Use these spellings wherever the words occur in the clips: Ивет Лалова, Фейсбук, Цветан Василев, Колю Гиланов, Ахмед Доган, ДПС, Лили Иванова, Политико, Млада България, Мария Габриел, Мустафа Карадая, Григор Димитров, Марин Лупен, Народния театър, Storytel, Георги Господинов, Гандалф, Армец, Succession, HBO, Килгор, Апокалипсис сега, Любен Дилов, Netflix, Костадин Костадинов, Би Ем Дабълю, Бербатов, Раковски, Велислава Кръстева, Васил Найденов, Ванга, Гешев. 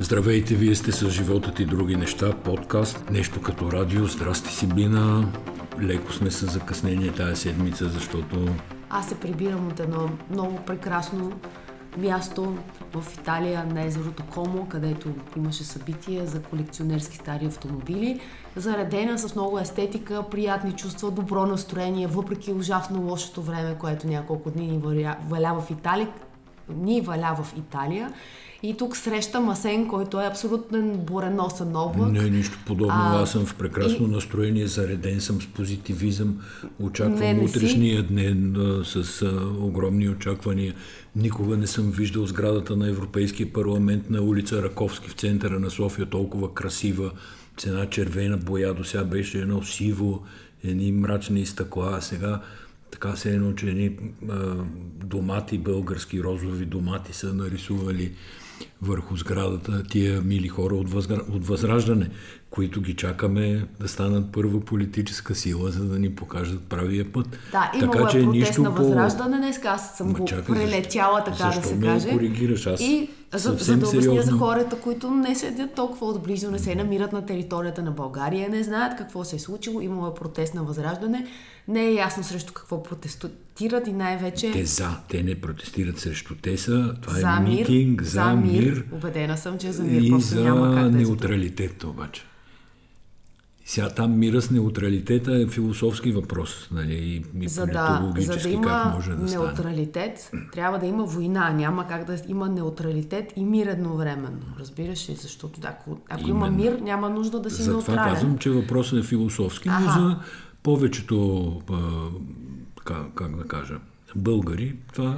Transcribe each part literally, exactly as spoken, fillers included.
Здравейте, вие сте с Животът и други неща, подкаст, нещо като радио. Здрасти си, Бина. Леко сме с закъснение тая седмица, защото... Аз се прибирам от едно много прекрасно място в Италия на езерото Комо, където имаше събитие за колекционерски стари автомобили, заредена с много естетика, приятни чувства, добро настроение, въпреки ужасно лошото време, което няколко дни ни валя в Италия. Ни валя в Италия. И тук срещам Асен, който е абсолютен буреносен облак. Не, нищо подобно. А, Аз съм в прекрасно и... настроение, зареден съм с позитивизъм. Очаквам не, не утрешния си... ден а, с а, огромни очаквания. Никога не съм виждал сградата на Европейския парламент на улица Раковски в центъра на София толкова красива. С една червена боя до сега беше едно сиво, едни мрачни стъкла, а сега така се едно, че едни а, домати, български розови домати са нарисували върху сградата тия мили хора от, възгра... от Възраждане, които ги чакаме да станат първа политическа сила, за да ни покажат правия път. Да, имало е протест на Възраждане по... днес, аз съм го прелетяла, така да се каже. Коригираш? Аз и за, за да обясня за хората, които не седят толкова отблизо, не се намират на територията на България, не знаят какво се е случило, имало е протест на Възраждане, не е ясно срещу какво протестират и най-вече... Те за, те не протестират срещу, те са, това за е митинг за, за мир. мир. Убедена съм, че за мир просто няма как да е. И за неутралитет обаче. Сега там мира с неутралитета е философски въпрос, нали, и за да, за да има да неутралитет, стане. Трябва да има война, няма как да има неутралитет и мир едновременно, разбираш ли, защото ако, ако има мир, няма нужда да си за неутрален. Затова казвам, че въпросът е философски, но за повечето, а, как да кажа, българи, това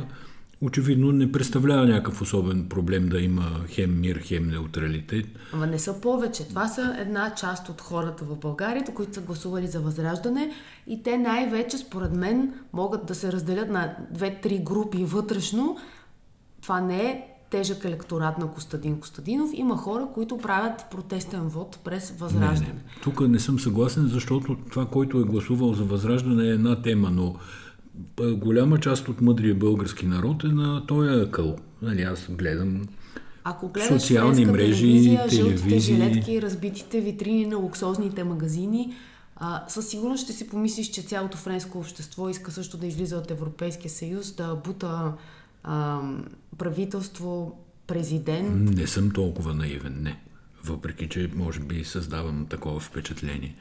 очевидно не представлява някакъв особен проблем да има хем мир, хем неутралитет. Ама не са повече. Това са една част от хората в България, които са гласували за Възраждане, и те най-вече, според мен, могат да се разделят на две-три групи вътрешно. Това не е тежък електорат на Костадин Костадинов. Има хора, които правят протестен вод през Възраждане. Не, не. Тук не съм съгласен, защото това, който е гласувал за Възраждане, е една тема, но голяма част от мъдрия български народ е на този акъл. Нали, аз гледам социални мрежи, телевизия, жълтите жилетки, разбитите витрини на луксозните магазини. А, със сигурност ще си помислиш, че цялото френско общество иска също да излиза от Европейския съюз, да бута а, правителство, президент. Не съм толкова наивен, не. Въпреки че може би създавам такова впечатление.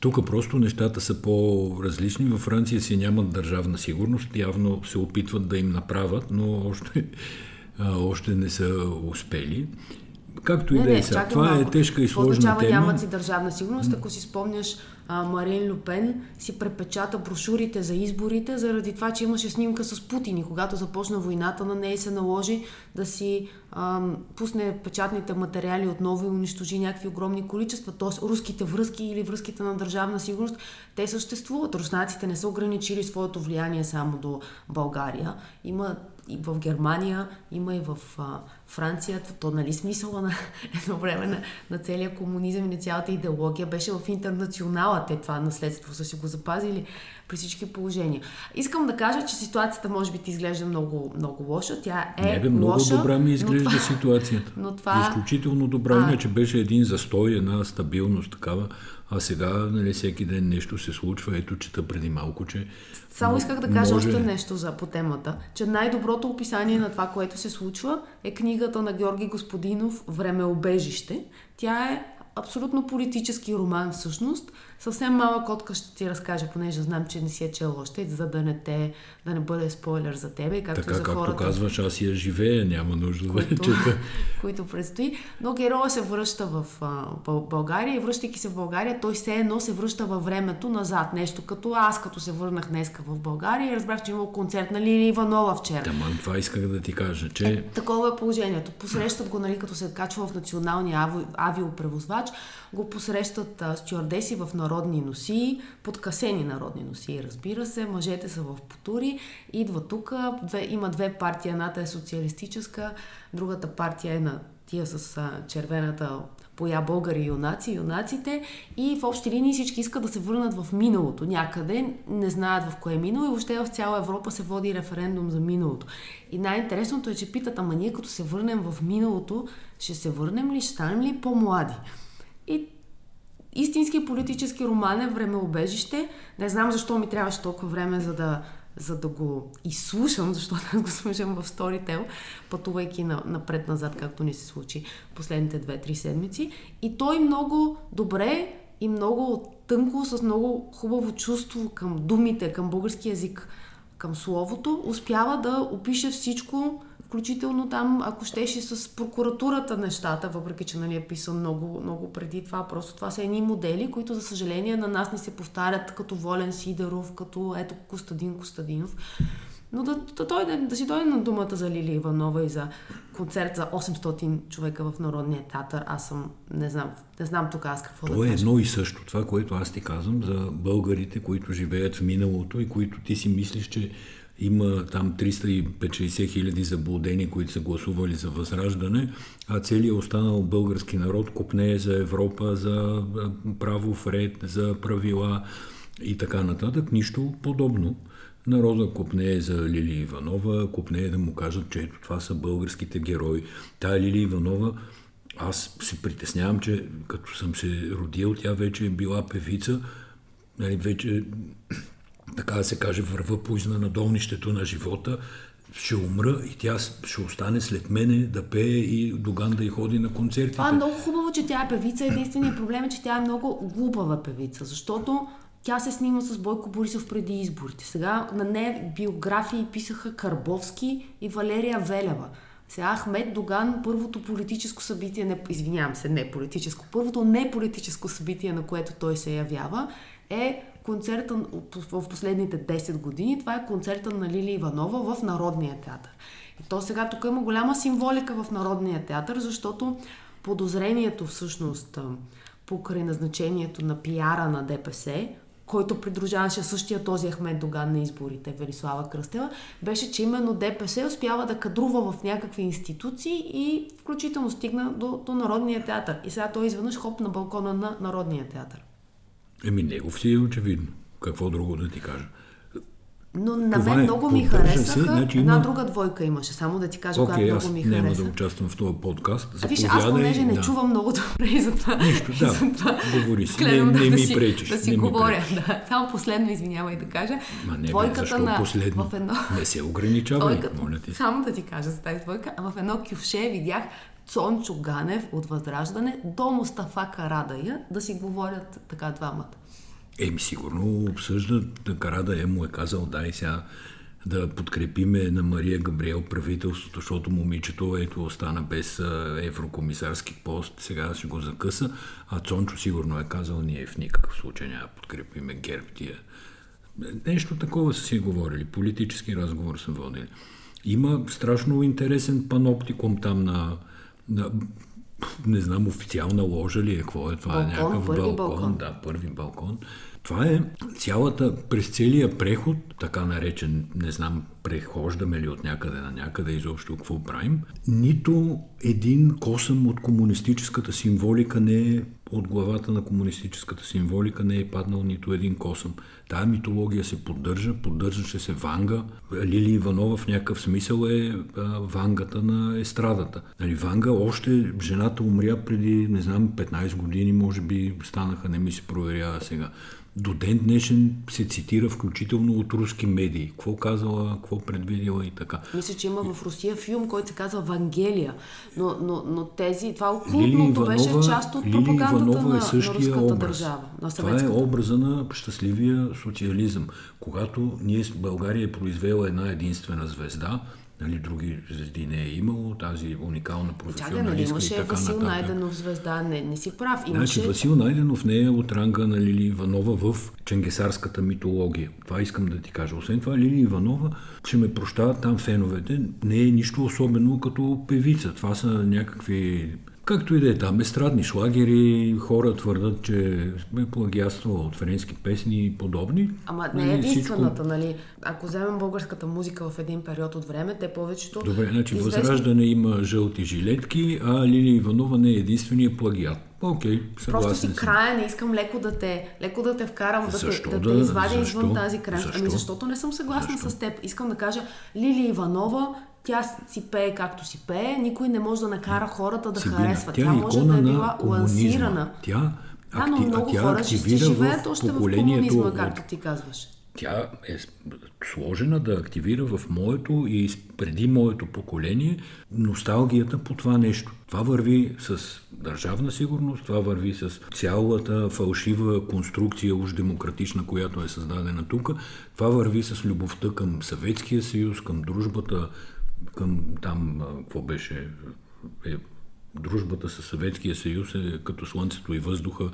Тук просто нещата са по-различни. Във Франция си нямат държавна сигурност. Явно се опитват да им направят, но още, а, още не са успели. Както и да е сега. Това малко е тежка и сложна тема. Означава, нямат си държавна сигурност. Ако си спомняш, а, Марин Лупен си препечата брошурите за изборите, заради това, че имаше снимка с Путин. И когато започна войната, на нея се наложи да си а, пусне печатните материали отново и унищожи някакви огромни количества. Тоест, руските връзки или връзките на държавна сигурност, те съществуват. Руснаците не са ограничили своето влияние само до България. Има и в Германия, има и в а, Франция. То, нали, смисъла на едно време на, на целия комунизъм и на цялата идеология беше в интернационала. Те това наследство са си го запазили при всички положения. Искам да кажа, че ситуацията може би ти изглежда много, много лоша. Тя е Не, бе, много лоша, добра ми изглежда това... ситуацията. Но това... Изключително добра, а... иначе беше един застой, една стабилност такава. А сега, нали, всеки ден нещо се случва. Ето, чета преди малко, че... Само исках да кажа може... още нещо за, по темата, че най-доброто описание на това, което се случва, е книгата на Георги Господинов "Времеубежище". Тя е абсолютно политически роман всъщност. Съвсем малък откъс ще ти разкажа, понеже знам, че не си е чел още, за да не, те, да не бъде спойлер за тебе и както така, за хората. Така, както казваш, аз я живея, няма нужда да чета. Които предстои. Но героя се връща в а, България и връщайки се в България, той все едно се връща във времето назад. Нещо като аз, като се върнах днеска в България и разбрах, че имал концерт на Лили Иванова вчера. Таман, това исках да ти кажа, че... Е, такова е положението. Посрещат го, нали, като се качва в националния ави... авиопревозвач, го посрещат а, стюардеси в народни носии, подкасени народни носии, разбира се, мъжете са в потури, идва тук, две, има две партии, едната е социалистическа, другата партия е на тия с а, червената поя българи и юнаци, юнаците, и в общи линии всички искат да се върнат в миналото някъде, не знаят в кое е минало, и въобще в цяла Европа се води референдум за миналото. И най-интересното е, че питат, ама ние като се върнем в миналото, ще се върнем ли, ще станем ли по-млади? И истински политически роман е Времеубежище. Не знам защо ми трябваше толкова време, за да, за да го изслушам, защото аз го слушам в Storytel, пътувайки напред-назад, както ни се случи последните две-три седмици. И той много добре и много тънко, с много хубаво чувство към думите, към български език, към словото, успява да опише всичко, включително там, ако щеше с прокуратурата нещата, въпреки че нали, е писан много, много преди това. Просто това са едни модели, които, за съжаление, на нас не се повтарят, като Волен Сидеров, като ето Костадин Костадинов. Но да, да, дойде, да си дойде на думата за Лили Иванова и за концерт за осемстотин човека в Народния театър. Аз съм, не знам, не знам тук аз какво То да кажа. То е едно и също това, което аз ти казвам за българите, които живеят в миналото и които ти си мислиш, че има там триста и петдесет хиляди заблудени, които са гласували за Възраждане, а целият останал български народ копнее за Европа, за правов ред, за правила и така нататък. Нищо подобно. Народът копнее за Лили Иванова, копнее да му кажат, че ето това са българските герои. Тая Лили Иванова, аз се притеснявам, че като съм се родил, тя вече е била певица, нали, вече... така да се каже, върва по изнанадолнището на живота, ще умра и тя ще остане след мене да пее и Доган да й ходи на концертите. Това е много хубаво, че тя е певица. Единственият проблем е, че тя е много глупава певица, защото тя се снима с Бойко Борисов преди изборите. Сега на нея биографии писаха Карбовски и Валерия Велева. Сега Ахмед Доган, първото политическо събитие, не, извинявам се, не политическо, първото не политическо събитие, на което той се явява, е концерта в последните десет години. Това е концерта на Лили Иванова в Народния театър. И то сега тук има голяма символика в Народния театър, защото подозрението всъщност покрай назначението на пиара на ДПС, който придружаваше същия този Ахмед Доган на изборите, Велислава Кръстева, беше, че именно ДПС успява да кадрува в някакви институции и включително стигна до, до Народния театър. И сега той изведнъж хоп на балкона на Народния театър. Еми, негов си е очевидно. Какво друго да ти кажа? Но на мен е, много ми харесаха. Се, значи има... Една друга двойка имаше. Само да ти кажа, okay, която много ми хареса. Окей, аз няма да участвам в този подкаст. А виж, аз понеже и... не да. чувам много добре и затова... Нищо, да. Затова... Говори си. Не, не, да не ми си, пречиш. Да си не говоря. Да. Само последно, извинявай да кажа. Ма не, двойката на... последно? В едно... Не се ограничава. Двойката... Само да ти кажа за тази двойка. А в едно кюфше видях Цончо Ганев от Възраждане до Мустафа Карадая да си говорят така двамата. Еми, сигурно обсъждат. Карадая му е казал, дай сега да подкрепиме на Мария Габриел правителството, защото момичето ето остана без еврокомисарски пост, сега ще го закъса, а Цончо сигурно е казал, ние в никакъв случай няма подкрепиме ГЕРБ тия. Нещо такова са си говорили, политически разговор са водили. Има страшно интересен паноптикум там на... на не знам, официална ложа ли е, какво е това? Балкон, е някакъв балкон, балкон. Да, първи балкон. Това е цялата, през целия преход, така наречен, не знам, прехождаме ли от някъде на някъде, изобщо какво правим, нито един косъм от комунистическата символика не е, от главата на комунистическата символика не е паднал нито един косъм. Тая митология се поддържа, поддържаше се Ванга. Лили Иванова в някакъв смисъл е Вангата на естрадата. Нали, Ванга още, жената умря преди, не знам, петнайсет години, може би станаха, не ми се проверява сега. До ден днешен се цитира включително от руски медии. Какво казала, какво предвидила и така. Мисля, че има в Русия филм, който се казва Вангелия, но, но, но тези, това окултното беше част от пропагандата на, е на руската образ. Държава. На това е образа на щастливия социализъм. Когато ние, България е произвела една единствена звезда, нали, други звезди не е имало, тази уникална професионалистка и така нататък. Чакай, имаше Васил Найденов звезда, не, не си прав. Имаше... Значи Васил Найденов не е от ранга на Лили Иванова в ченгесарската митология. Това искам да ти кажа. Освен това, Лили Иванова, ще ме прощават там феновете, не е нищо особено като певица. Това са някакви Както и да е там, естрадни шлагери, хора твърдат, че сме плагиатства от френски песни и подобни. Ама не е единствената, нали? Ако вземем българската музика в един период от време, те повечето... Добре, значи известни... Възраждане има жълти жилетки, а Лили Иванова не е единствения плагиат. Окей, съгласен. Просто си края, не искам леко да те, леко да те вкарам, да те, да, да те извадя извън тази края. Ами защото не съм съгласна защо? с теб. Искам да кажа, Лили Иванова... Тя си пее както си пее, никой не може да накара хората да Сибина. харесват. Тя, тя може да е била лансирана. Тя, да, но много тя хора ще живеят още в комунизма, от... както ти казваш. Тя е сложена да активира в моето и преди моето поколение носталгията по това нещо. Това върви с държавна сигурност, това върви с цялата фалшива конструкция, уж демократична, която е създадена тук. Това върви с любовта към Съветския съюз, към дружбата, към там, какво беше, е, дружбата със Съветския съюз е като слънцето и въздуха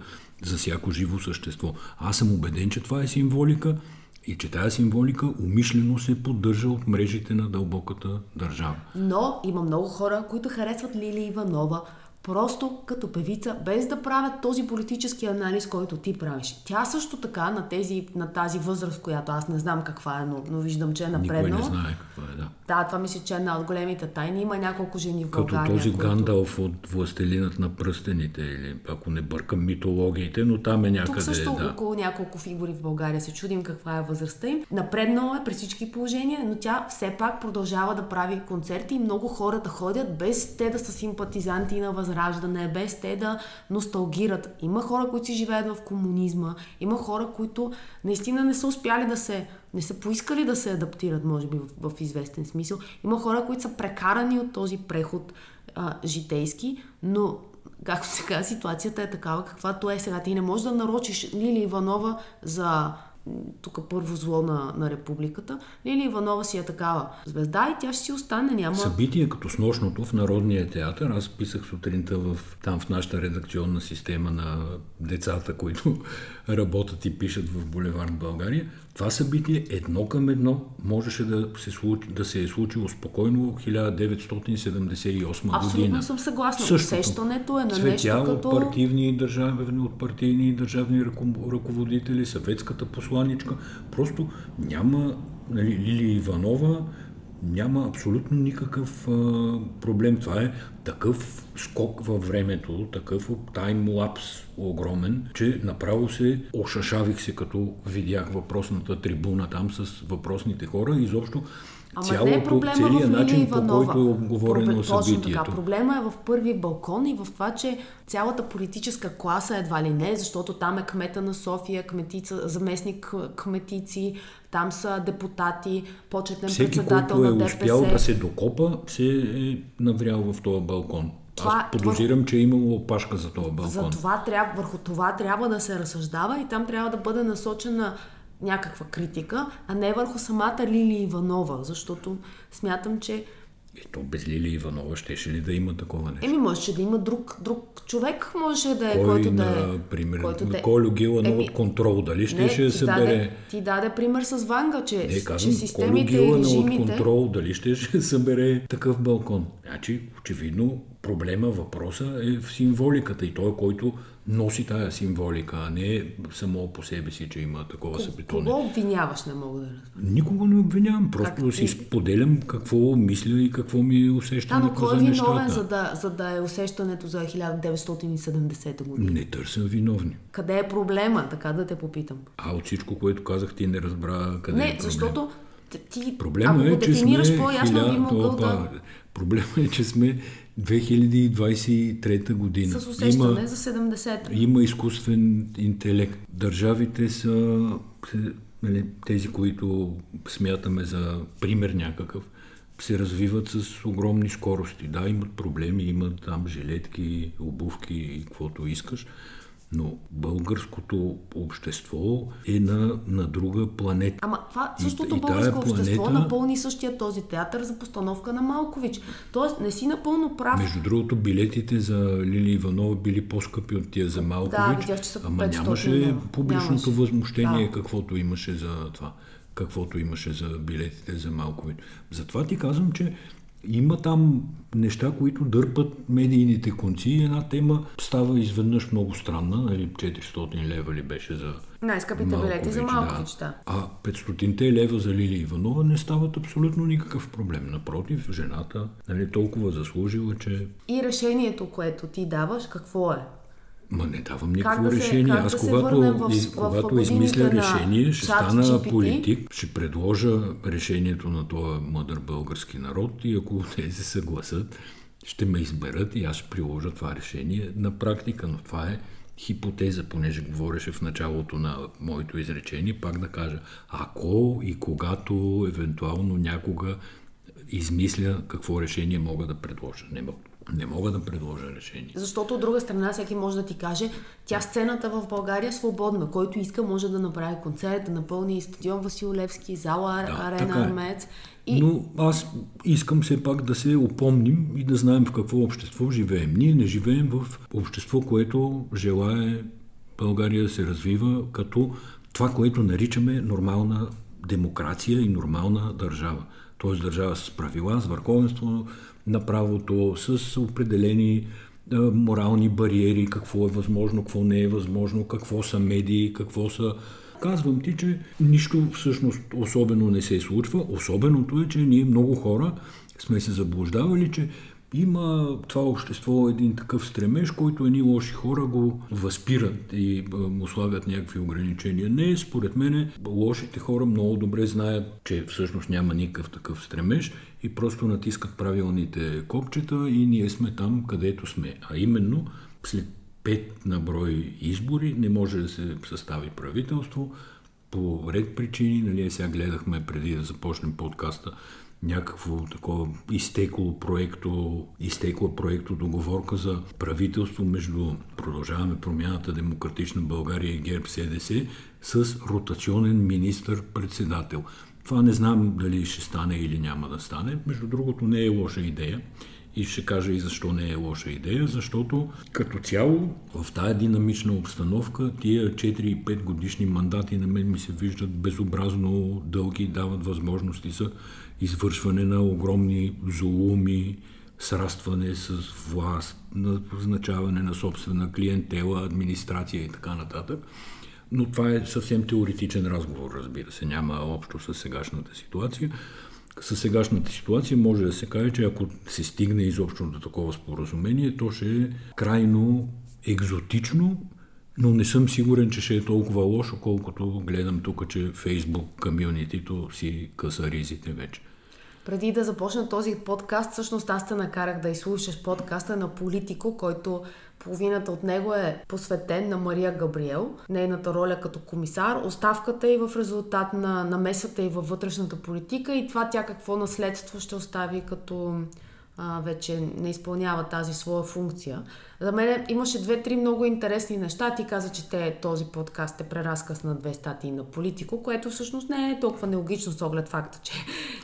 за всяко живо същество. Аз съм убеден, че това е символика и че тази символика умишлено се поддържа от мрежите на дълбоката държава. Но има много хора, които харесват Лили Иванова, просто като певица, без да правят този политически анализ, който ти правиш. Тя също така на, тези, на тази възраст, която аз не знам каква е, но, но виждам, че е напредна. Никой не знае каква е, да. Да, това мисля, че е една от големите тайни. Има няколко жени в България. Като този които... Гандалф от Властелинът на пръстените, или ако не бъркам митологиите, но там е някъде. Тук също да. Около няколко фигури в България се чудим каква е възрастта им. Напреднала е при всички положения, но тя все пак продължава да прави концерти и много хората ходят без те да са симпатизанти на възраст. Раждане, без те да носталгират. Има хора, които си живеят в комунизма, има хора, които наистина не са успяли да се, не са поискали да се адаптират, може би, в, в известен смисъл. Има хора, които са прекарани от този преход а, житейски, но както се казва, ситуацията е такава, каквато е сега. Ти не можеш да нарочиш Лили Иванова за тук първо зло на, на републиката. Лили Иванова си е такава звезда и тя ще си остане, няма... Събитие като снощното в Народния театър. Аз писах сутринта в, там в нашата редакционна система на децата, които работят и пишат в булевард България. Това събитие едно към едно можеше да се, случи, да се е случило спокойно в хиляда деветстотин седемдесет и осма Абсолютно година. Абсолютно съм съгласна. Същото. Усещането е на цветя нещо като... Цветя от партийни и държавни, партийни и държавни ръководители, съветската посланичка. Просто няма, нали, Лили Иванова, няма абсолютно никакъв а, проблем. Това е такъв скок във времето, такъв таймлапс огромен, че направо се ошашавих се, като видях въпросната трибуна там с въпросните хора и изобщо Ама цялото, не е проблема в Лили Иванова. По който е обговорено събитието. Така, проблема е в първи балкон и в това, че цялата политическа класа едва ли не, защото там е кмета на София, кметица, заместник кметици, там са депутати, почетен всеки, председател на ДПС. Всеки, който е успял да се докопа, се е наврял в този балкон. Това, Аз подозирам, това, че е имало опашка за този балкон. За това трябва, върху това трябва да се разсъждава и там трябва да бъде насочена някаква критика, а не върху самата Лили Иванова, защото смятам, че... Ето, без Лили Иванова щеше ли да има такова нещо? Еми, можеше да има друг, друг човек, може да е, Кой, който на, да е... Пример, който да е... Колю Гиланов от Контрол, дали щеше да се бере... Ти даде пример с Ванга, че, не, казвам, че системите и режимите... Колю Гиланов от Контрол, дали щеше да се бере такъв балкон? Значи, очевидно, проблема, въпроса е в символиката и той, който носи тая символика, а не само по себе си, че има такова събитие. Кого обвиняваш, не мога да разбера? Никога не обвинявам, просто как си ти... споделям какво мисля и какво ми е усещането за нещата. Да, но кой е виновен, за да, за да е усещането за хиляда деветстотин и седемдесета година? Не търсям виновни. Къде е проблема, така да те попитам? А от всичко, което казах, ти не разбра къде не, е проблема. Не, защото ти, проблема ако е, дефинираш по-ясно, би могъл да... Проблема е, че сме две хиляди двадесет и трета година. С усещане за седемдесета. Има изкуствен интелект. Държавите са тези, които смятаме за пример някакъв, се развиват с огромни скорости. Да, имат проблеми, имат там жилетки, обувки и каквото искаш, но българското общество е на, на друга планета. Ама това същото и, българско и общество планета... напълни същия този театър за постановка на Малкович. Тоест не си напълно прав. Между другото, билетите за Лили Иванова били по-скъпи от тия за Малкович. Да, видях, че са по петстотин. Ама нямаше публичното нямаш. възмущение, да. каквото имаше за това. Каквото имаше за билетите за Малкович. Затова ти казвам, че Има там неща, които дърпат медийните конци и една тема става изведнъж много странна. Нали, четиристотин лева ли беше за най-скъпите билети за Малковичта. А петстотин лева за Лили Иванова не стават абсолютно никакъв проблем. Напротив, жената, нали, толкова заслужила, че... И решението, което ти даваш, какво е? Ма не давам никакво да се, решение. Аз да когато, в, из, в, когато в измисля решение, ще стана политик, ще предложа решението на този мъдър български народ и ако те се съгласат, ще ме изберат и аз ще приложа това решение на практика. Но това е хипотеза, понеже говореше в началото на моето изречение, пак да кажа, ако и когато евентуално някога измисля какво решение мога да предложа. Не мога. Не мога да предложа решение. Защото от друга страна всеки може да ти каже, тя сцената в България е свободна. Който иска може да направи концерт, да напълни стадион Васил Левски, зала, да, арена, Армец. И... Но аз искам все пак да се опомним и да знаем в какво общество живеем. Ние не живеем в общество, което желае България да се развива като това, което наричаме нормална демокрация и нормална държава. Тоест държава с правила, с върховенство на правото, с определени е, морални бариери, какво е възможно, какво не е възможно, какво са медии, какво са... Казвам ти, че нищо всъщност особено не се случва. Особеното е, че ние много хора сме се заблуждавали, че има това общество един такъв стремеж, който едни лоши хора го възпират и му слагат някакви ограничения. Не, според мен лошите хора много добре знаят, че всъщност няма никакъв такъв стремеж и просто натискат правилните копчета и ние сме там, където сме. А именно след пет на брой избори не може да се състави правителство по ред причини. Нали, сега гледахме преди да започнем подкаста някакво такова изтекло проекто, изтекла проекто договорка за правителство между Продължаваме промяната, Демократична България и ГЕРБ-СДС с ротационен министър-председател. Това не знам дали ще стане или няма да стане. Между другото, не е лоша идея. И ще кажа и защо не е лоша идея, защото като цяло в тая динамична обстановка тия четири и пет годишни мандати на мен ми се виждат безобразно дълги и дават възможности за извършване на огромни зулуми, срастване с власт, назначаване на собствена клиентела, администрация и така нататък. Но това е съвсем теоретичен разговор, разбира се, няма общо с сегашната ситуация. Със сегашната ситуация може да се каже, че ако се стигне изобщо до такова споразумение, то ще е крайно екзотично, но не съм сигурен, че ще е толкова лошо, колкото гледам тук, че Фейсбук комюнитито си къса ризите вече. Преди да започна този подкаст, всъщност аз те накарах да изслушаш подкаста на Политико, който половината от него е посветен на Мария Габриел, нейната роля като комисар, оставката ѝ в резултат на намесата ѝ във вътрешната политика и това тя какво наследство ще остави като а, вече не изпълнява тази своя функция. За мен имаше две-три много интересни неща. Ти каза, че те, този подкаст е преразказ на две статии на Политико, което всъщност не е толкова нелогично с оглед факта, че...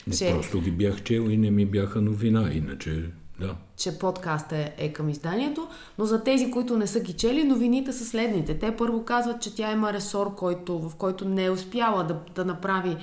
Не, че... Просто ги бях чел и не ми бяха новина, иначе... Да. Че подкастът е към изданието, но за тези, които не са ги чели, новините са следните. Те първо казват, че тя има ресор, който, в който не е успяла да, да направи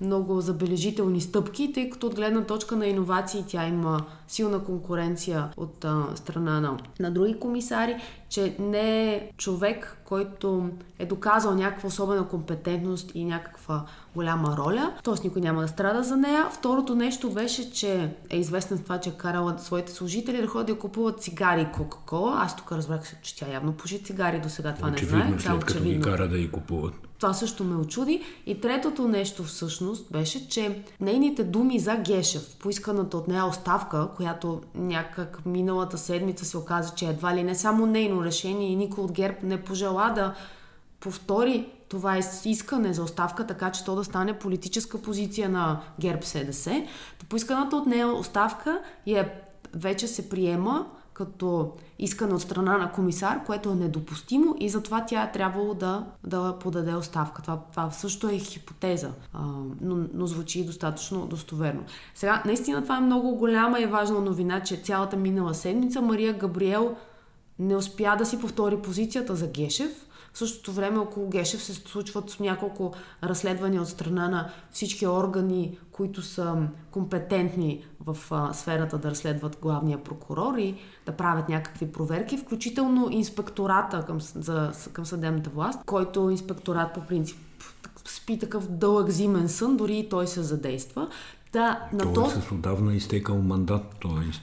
много забележителни стъпки, тъй като от гледна точка на иновации тя има силна конкуренция от а, страна на, на други комисари, че не е човек, който е доказал някаква особена компетентност и някаква голяма роля, т.е. никой няма да страда за нея. Второто нещо беше, че е известен с това, че е карала своите служители да ходят да купуват цигари и Кока-Кола. Аз тук разбрах, че тя явно пуши цигари, до сега това очевидно, не знае. Очевидно, след като ги кара да и купуват. Това също ме очуди. И третото нещо всъщност беше, че нейните думи за Гешев, поисканата от нея оставка, която някак миналата седмица се оказа, че едва ли не само нейно решение и никой от ГЕРБ не пожела да повтори това искане за оставка, така че то да стане политическа позиция на ГЕРБ-СДС. Поисканата от нея оставка е, вече се приема като искане от страна на комисар, което е недопустимо и затова тя е трябвало да, да подаде оставка. Това, това също е хипотеза, а, но, но звучи достатъчно достоверно. Сега, наистина това е много голяма и важна новина, че цялата минала седмица Мария Габриел не успя да си повтори позицията за Гешев, В същото време около Гешев се случват няколко разследвания от страна на всички органи, които са компетентни в а, сферата да разследват главния прокурор и да правят някакви проверки, включително инспектората към, за, към съдебната власт, който инспекторат по принцип спи такъв дълъг зимен сън, дори и той се задейства. Да, той на то... с отдавна изтекал мандат.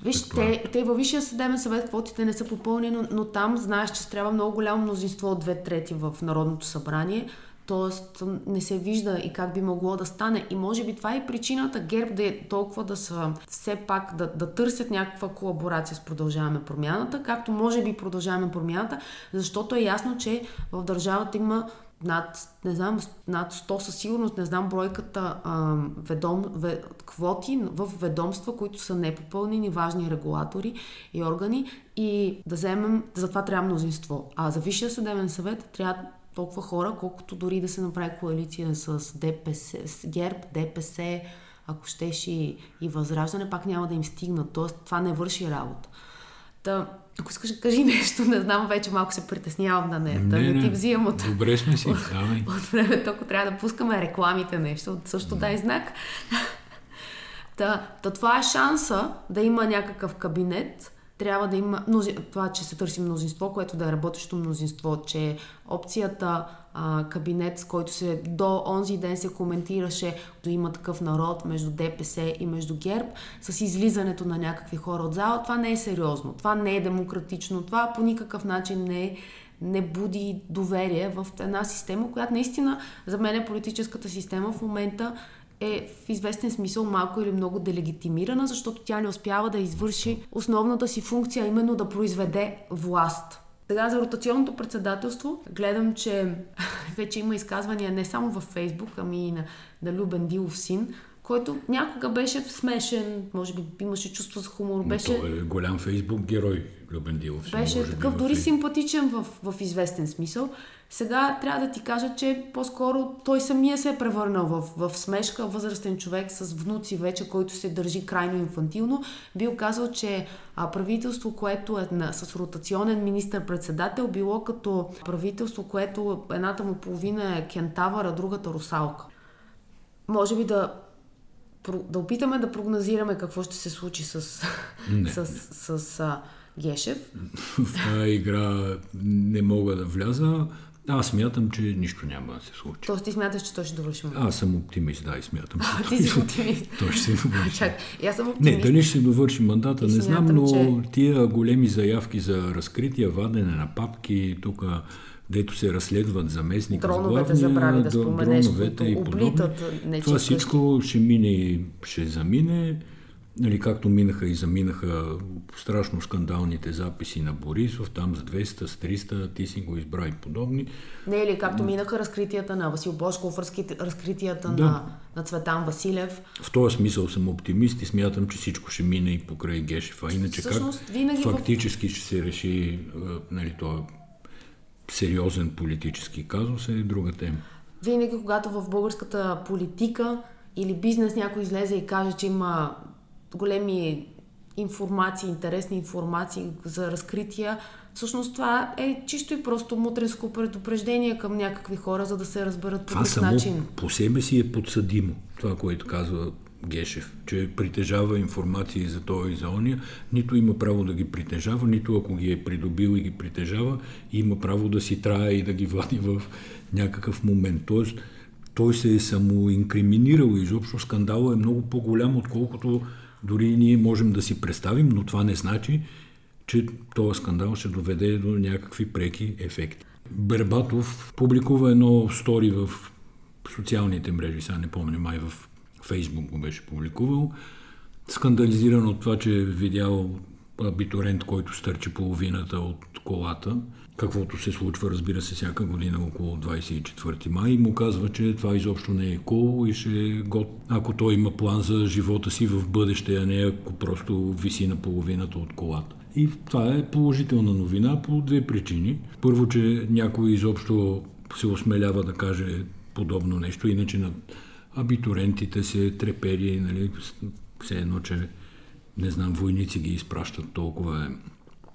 Виж, те, те във Висшия съдебен съвет квотите не са попълнени, но, но там знаеш, че трябва много голямо мнозинство от две трети в Народното събрание, т.е. не се вижда и как би могло да стане. И може би това е причината ГЕРБ да е толкова да са все пак да, да търсят някаква колаборация с Продължаваме промяната, както може би Продължаваме промяната, защото е ясно, че в държавата има над, не знам, над сто със сигурност, не знам бройката а, ведом, ве, квоти в ведомства, които са непопълнени, важни регулатори и органи, и да вземем, за това трябва мнозинство. А за Висшия съдебен съвет трябва толкова хора, колкото дори да се направи коалиция с ДПС, с ГЕРБ, ДПС, ако щеш и, и Възраждане, пак няма да им стигнат. Тоест, това не върши работа. Та, ако искаш, кажи нещо, не знам, вече малко се притеснявам да не, да не, не ти взимам от, добре сме си, от, от времето, ако трябва да пускаме рекламите нещо, също дай знак. Та, та това е шанса да има някакъв кабинет, трябва да има мнози... това, че се търси мнозинство, което да е работещо мнозинство, че опцията а, кабинет, с който се до онзи ден се коментираше, да има такъв народ между ДПС и между ГЕРБ, с излизането на някакви хора от зала, това не е сериозно, това не е демократично, това по никакъв начин не е не буди доверие в една система, която наистина за мен е политическата система в момента е в известен смисъл малко или много делегитимирана, защото тя не успява да извърши основната си функция, именно да произведе власт. Сега за ротационното председателство гледам, че вече има изказвания не само във Фейсбук, ами и на, на Любен Дилов син, който някога беше смешен, може би имаше чувство за хумор. Беше... Той е голям Фейсбук герой, Любен Дилов. Беше такъв дори фейс... симпатичен в, в известен смисъл. Сега трябва да ти кажа, че по-скоро той самия се е превърнал в, в смешка, възрастен човек с внуци вече, който се държи крайно инфантилно. Бил казал, че а, правителство, което е на, с ротационен министър-председател, било като правителство, което едната му половина е кентавър, а другата русалка. Може би да да опитаме да прогнозираме какво ще се случи с, с, с, с а, Гешев. В тази игра не мога да вляза. Аз смятам, че нищо няма да се случи. Тоест ти смяташ, че той ще довърши момента? Аз съм оптимист, да, и смятам, че а, той, ти си оптимист. Той ще се довърши. Чак, аз съм оптимист. Не, дали ще се довърши мандата, не знам, но че... тия големи заявки за разкрития, вадене на папки, тук... дето се разследват заместник, дроновете забрави да споменеш, които облитат. Това всичко ще мине, ще замине. Нали, както минаха и заминаха страшно скандалните записи на Борисов, там с двеста, с триста, ти си го избра и подобни. Не, или както минаха разкритията на Васил Бошков, разкритията да. на, на Цветан Василев. В този смисъл съм оптимист и смятам, че всичко ще мине и покрай Гешев. А иначе всъщност, как фактически в... ще се реши, нали, това сериозен политически казус е друга тема. Винаги, когато в българската политика или бизнес някой излезе и каже, че има големи информации, интересни информации за разкрития, всъщност това е чисто и просто мутренско предупреждение към някакви хора, за да се разберат по този начин. Това само по себе си е подсъдимо, това, което казва Гешев, че притежава информации за той и за ония, нито има право да ги притежава, нито ако ги е придобил и ги притежава, има право да си трае и да ги влади в някакъв момент. Тоест, той се е самоинкриминирал и изобщо скандалът е много по-голям, отколкото дори ние можем да си представим, но това не значи, че този скандал ще доведе до някакви преки ефекти. Бербатов публикува едно стори в социалните мрежи, сега не помня, май в Фейсбук го беше публикувал, скандализиран от това, че е видял абитурент, който стърчи половината от колата, каквото се случва, разбира се, всяка година около двадесет и четвърти май, и му казва, че това изобщо не е кул и ще е год. Ако той има план за живота си в бъдеще, а не ако просто виси на половината от колата. И това е положителна новина по две причини. Първо, че някой изобщо се осмелява да каже подобно нещо, иначе на абитурентите се трепери, нали, все едно, че не знам, войници ги изпращат, толкова е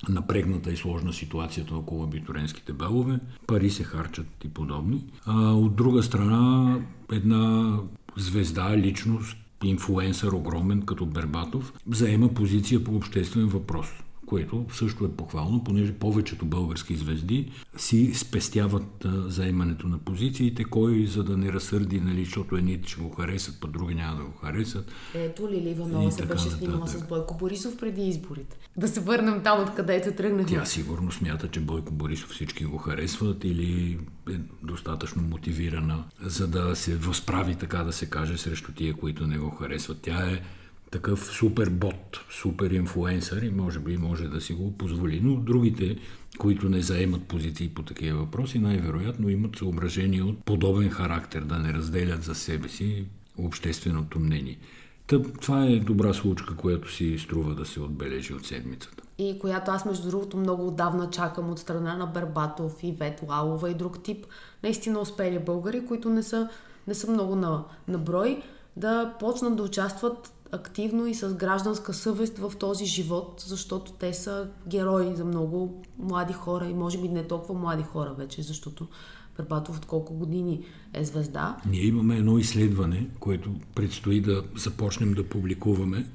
напрегната и сложна ситуацията около абитуренските балове, пари се харчат и подобни. А от друга страна, една звезда, личност, инфлуенсър огромен като Бербатов, заема позиция по обществен въпрос, което също е похвално, понеже повечето български звезди си спестяват заемането на позициите, кой за да не разсърди, нали, защото едните ще го харесат, пък други няма да го харесат. Ето Лили Иванова се беше снимала с Бойко Борисов преди изборите. Да се върнем там, откъдето тръгнахме. Тя сигурно смята, че Бойко Борисов всички го харесват или е достатъчно мотивирана, за да се възправи, така да се каже, срещу тия, които не го харесват. Тя е такъв супер бот, супер инфлуенсър и може би може да си го позволи. Но другите, които не заемат позиции по такива въпроси, най-вероятно имат съображения от подобен характер, да не разделят за себе си общественото мнение. Тъп, това е добра случка, която си струва да се отбележи от седмицата. И която аз, между другото, много отдавна чакам от страна на Бербатов, Ивет Лалова и друг тип наистина успели българи, които не са, не са много на, на брой, да почнат да участват активно и с гражданска съвест в този живот, защото те са герои за много млади хора и може би не толкова млади хора вече, защото Бербатов от колко години е звезда. Ние имаме едно изследване, което предстои да започнем да публикуваме,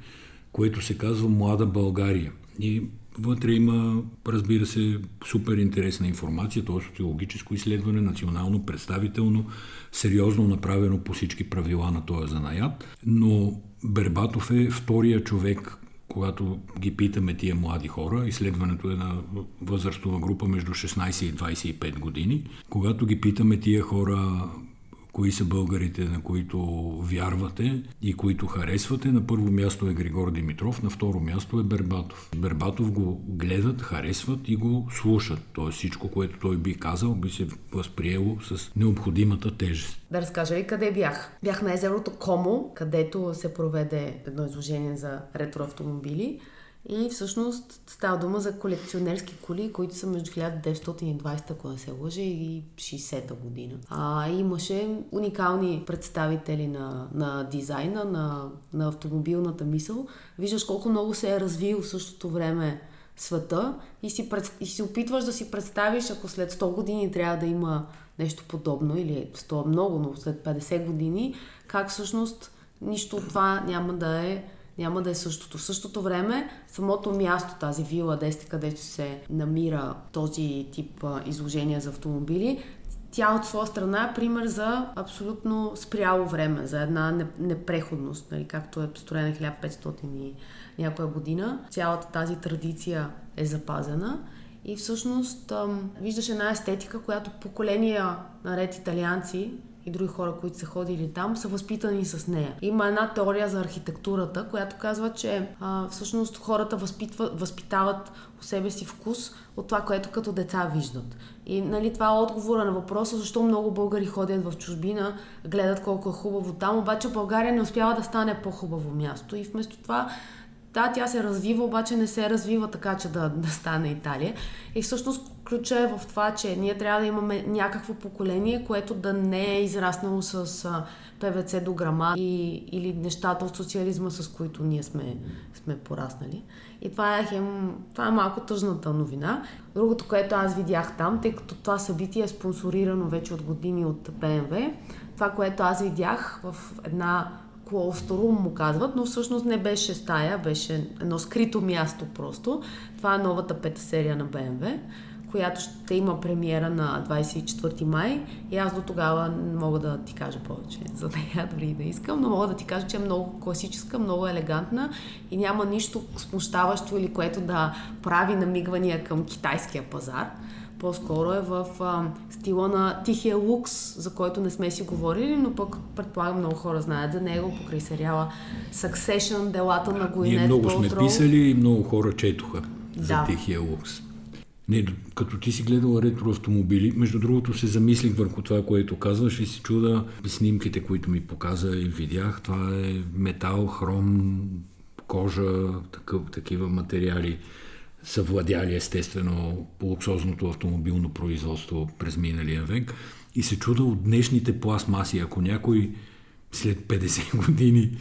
което се казва Млада България. И вътре има, разбира се, супер интересна информация, т.е. социологическо изследване, национално, представително, сериозно направено по всички правила на този занаят, но Бербатов е втория човек, когато ги питаме тия млади хора, изследването е на възрастова група между шестнайсет и двайсет и пет години, когато ги питаме тия хора кои са българите, на които вярвате и които харесвате, на първо място е Григор Димитров, на второ място е Бербатов. Бербатов го гледат, харесват и го слушат. Тоест всичко, което той би казал, би се възприело с необходимата тежест. Да разкажа ли къде бях? Бях на езерото Комо, където се проведе едно изложение за ретроавтомобили. И всъщност става дума за колекционерски коли, които са между хиляда деветстотин и двайсета, ако не се лъжа, и шейсета година. А, имаше уникални представители на, на дизайна, на, на автомобилната мисъл. Виждаш колко много се е развил в същото време света и си, пред, и си опитваш да си представиш, ако след сто години трябва да има нещо подобно, или сто много, но след петдесет години, как всъщност нищо от това няма да е Няма да е същото. В същото време самото място, тази вила, десте, където се намира този тип изложения за автомобили, тя от своя страна е пример за абсолютно спряло време, за една непреходност, нали, както е построена хиляда и петстотин и някоя година. Цялата тази традиция е запазена и всъщност виждаш една естетика, която поколения наред италианци и други хора, които са ходили там, са възпитани с нея. Има една теория за архитектурата, която казва, че а, всъщност хората възпитва, възпитават у себе си вкус от това, което като деца виждат. И нали, това е отговора на въпроса, защо много българи ходят в чужбина, гледат колко е хубаво там, обаче България не успява да стане по-хубаво място. И вместо това, да, тя се развива, обаче не се развива така, че да, да стане Италия. И всъщност ключа е в това, че ние трябва да имаме някакво поколение, което да не е израснало с ПВЦ до грама и, или нещата от социализма, с които ние сме, сме пораснали. И това е, хем, това е малко тъжната новина. Другото, което аз видях там, тъй като това събитие е спонсорирано вече от години от Би Ем Дабълю, това, което аз видях в една клоуструм му казват, но всъщност не беше стая, беше едно скрито място просто. Това е новата пета серия на Би Ем Дабълю, която ще има премиера на двайсет и четвърти май и аз до тогава не мога да ти кажа повече за нея, дори и да искам, но мога да ти кажа, че е много класическа, много елегантна и няма нищо смущаващо или което да прави намигвания към китайския пазар. По-скоро е в а, стила на тихия лукс, за който не сме си говорили, но пък предполагам много хора знаят за него, покрай сериала Succession, делата на Гуинет. Ние много Болтрол. Сме писали и много хора четоха за да. Тихия лукс. Не, като ти си гледала ретроавтомобили, между другото се замислих върху това, което казваш и си чуда снимките, които ми показа и видях. Това е метал, хром, кожа, такъв, такива материали. Са владяли естествено луксозното автомобилно производство през миналия век и се чуда от днешните пластмаси. Ако някой след петдесет години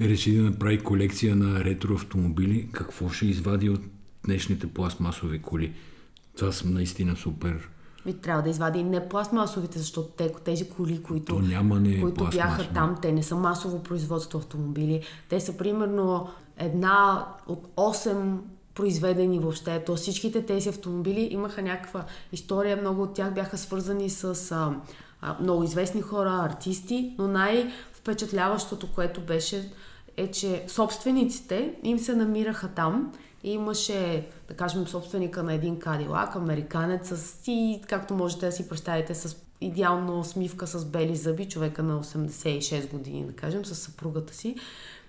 реши да направи колекция на ретроавтомобили, какво ще извади от днешните пластмасови коли. Това съм наистина супер. И трябва да извади не пластмасовите, защото те, тези коли, които, които бяха там, те не са масово производство автомобили. Те са примерно една от осем произведени въобще. То всичките тези автомобили имаха някаква история. Много от тях бяха свързани с а, а, много известни хора, артисти, но най-впечатляващото, което беше, е, че собствениците им се намираха там. И имаше, да кажем, собственика на един Cadillac, американец, с, и, както можете да си представите, с идеална усмивка, с бели зъби, човека на осемдесет и шест години, да кажем, с съпругата си.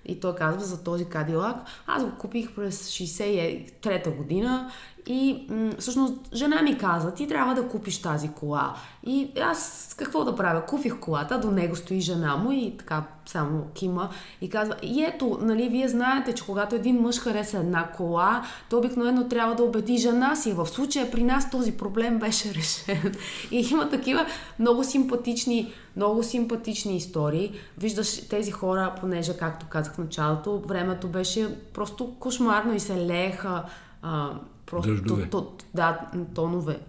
И той казва за този Cadillac: аз го купих през шейсет и трета година и м- всъщност жена ми каза: ти трябва да купиш тази кола. И аз какво да правя? Купих колата, до него стои жена му и така само кима и казва: и ето, нали, вие знаете, че когато един мъж хареса една кола, то обикновено трябва да убеди жена си. В случая при нас този проблем беше решен. И има такива много симпатични, много симпатични истории. Виждаш тези хора, понеже, както казах в началото, времето беше просто кошмарно и се лееха а, просто дъждове. То, то, да, тонове.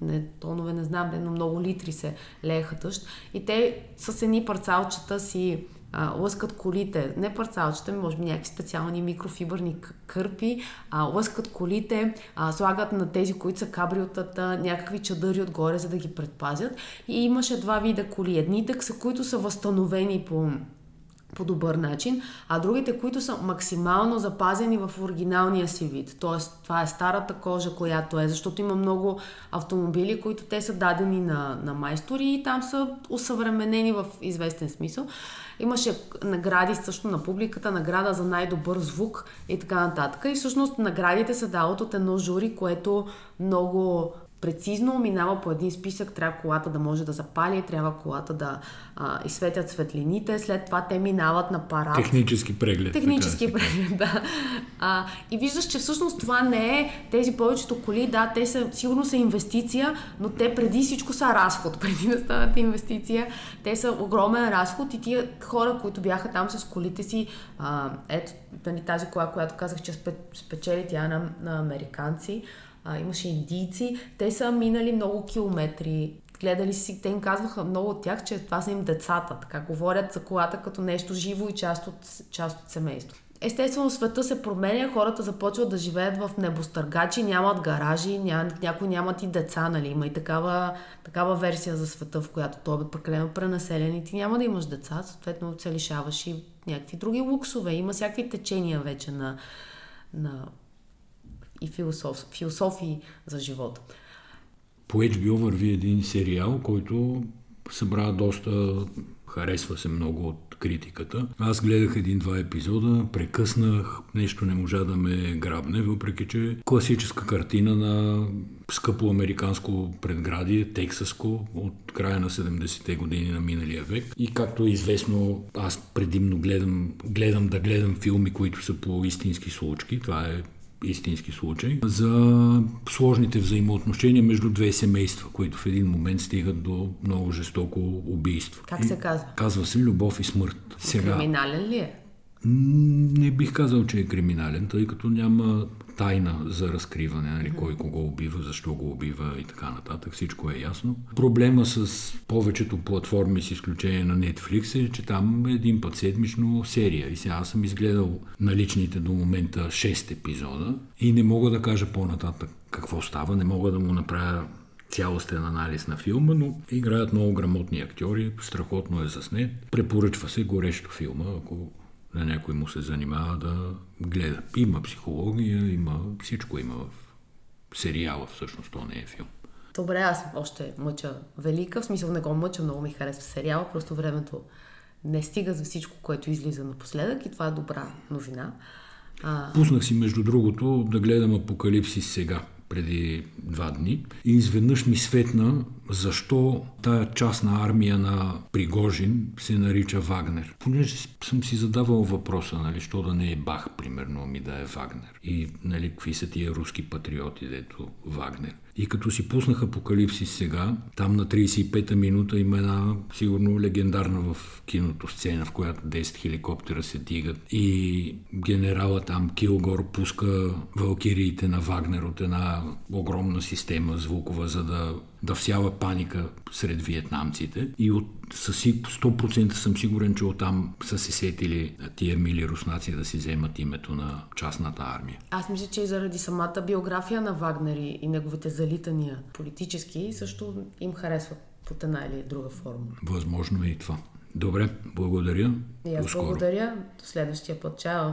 Не, тонове не знам, но много литри се лееха тъщ. И те с едни парцалчета си а, лъскат колите. Не парцалчета, може би някакви специални микрофибърни кърпи. А, лъскат колите, а, слагат на тези, които са кабриотата, някакви чадъри отгоре, за да ги предпазят. И имаше два вида коли. Едните са, които са възстановени по... по добър начин, а другите, които са максимално запазени в оригиналния си вид. Тоест, това е старата кожа, която е, защото има много автомобили, които те са дадени на, на майстори и там са усъвременени в известен смисъл. Имаше награди също на публиката, награда за най-добър звук и така нататък. И всъщност наградите се дават от едно жури, което много прецизно минава по един списък. Трябва колата да може да запали, трябва колата да а, изсветят светлините, след това те минават на парад. Технически преглед. Технически преглед, да. А, и виждаш, че всъщност това не е, тези повечето коли, да, те са, сигурно са инвестиция, но те преди всичко са разход. Преди да станат инвестиция, те са огромен разход и тия хора, които бяха там с колите си, а, ето тази кола, която казах, че спечели тя на, на американци, А, имаше индийци, те са минали много километри, гледали си, те им казваха много от тях, че това са им децата, така говорят за колата като нещо живо и част от, част от семейство. Естествено, света се променя, хората започват да живеят в небостъргачи, нямат гаражи, ня... някои нямат и деца, нали, има и такава, такава версия за света, в която той бе прекалено пренаселен и ти няма да имаш деца, съответно се лишаваш и някакви други луксове, има всякакви течения вече на... на... и философ, философии за живота. По Ейч Би О върви един сериал, който събра доста, харесва се много от критиката. Аз гледах един-два епизода, прекъснах, нещо не можа да ме грабне, въпреки че класическа картина на скъпо американско предградие, тексаско, от края на седемдесетте години на миналия век. И както е известно, аз предимно гледам, гледам да гледам филми, които са по истински случки. Това е истински случай, за сложните взаимоотношения между две семейства, които в един момент стигат до много жестоко убийство. Как се казва? Казва се Любов и смърт. Сега, криминален ли е? Не бих казал, че е криминален, тъй като няма тайна за разкриване, нали, кой кого убива, защо го убива и така нататък. Всичко е ясно. Проблема с повечето платформи, с изключение на Netflix, е, че там е един път седмично серия. И сега аз съм изгледал наличните до момента шест епизода и не мога да кажа по-нататък какво става, не мога да му направя цялостен анализ на филма, но играят много грамотни актьори, страхотно е заснет. Препоръчва се горещо филма, ако на някой му се занимава да гледа. Има психология, има всичко, има в сериала, всъщност то не е филм. Добре, аз още мъча Велика, в смисъл не го мъча, много ми харесва сериала, просто времето не стига за всичко, което излиза напоследък и това е добра новина. А... Пуснах си, между другото, да гледам Апокалипсис сега преди два дни и изведнъж ми светна защо тая частна армия на Пригожин се нарича Вагнер. Понеже съм си задавал въпроса, нали, що да не е Бах, примерно, ми да е Вагнер. И, нали, какви са тия руски патриоти, дето Вагнер. И като си пуснаха Апокалипсис сега, там на тридесет и пета минута има една сигурно легендарна в киното сцена, в която десет хеликоптера се дигат и генерала там Килгор пуска валкириите на Вагнер от една огромна система звукова, за да, да всява паника сред виетнамците. И от сто процента съм сигурен, че оттам са се сетили тия мили руснаци да си вземат името на частната армия. Аз мисля, че и заради самата биография на Вагнери и неговите залитания политически също им харесват под една или друга форма. Възможно е и това. Добре, благодаря. И аз благодаря. До следващия път. Чао!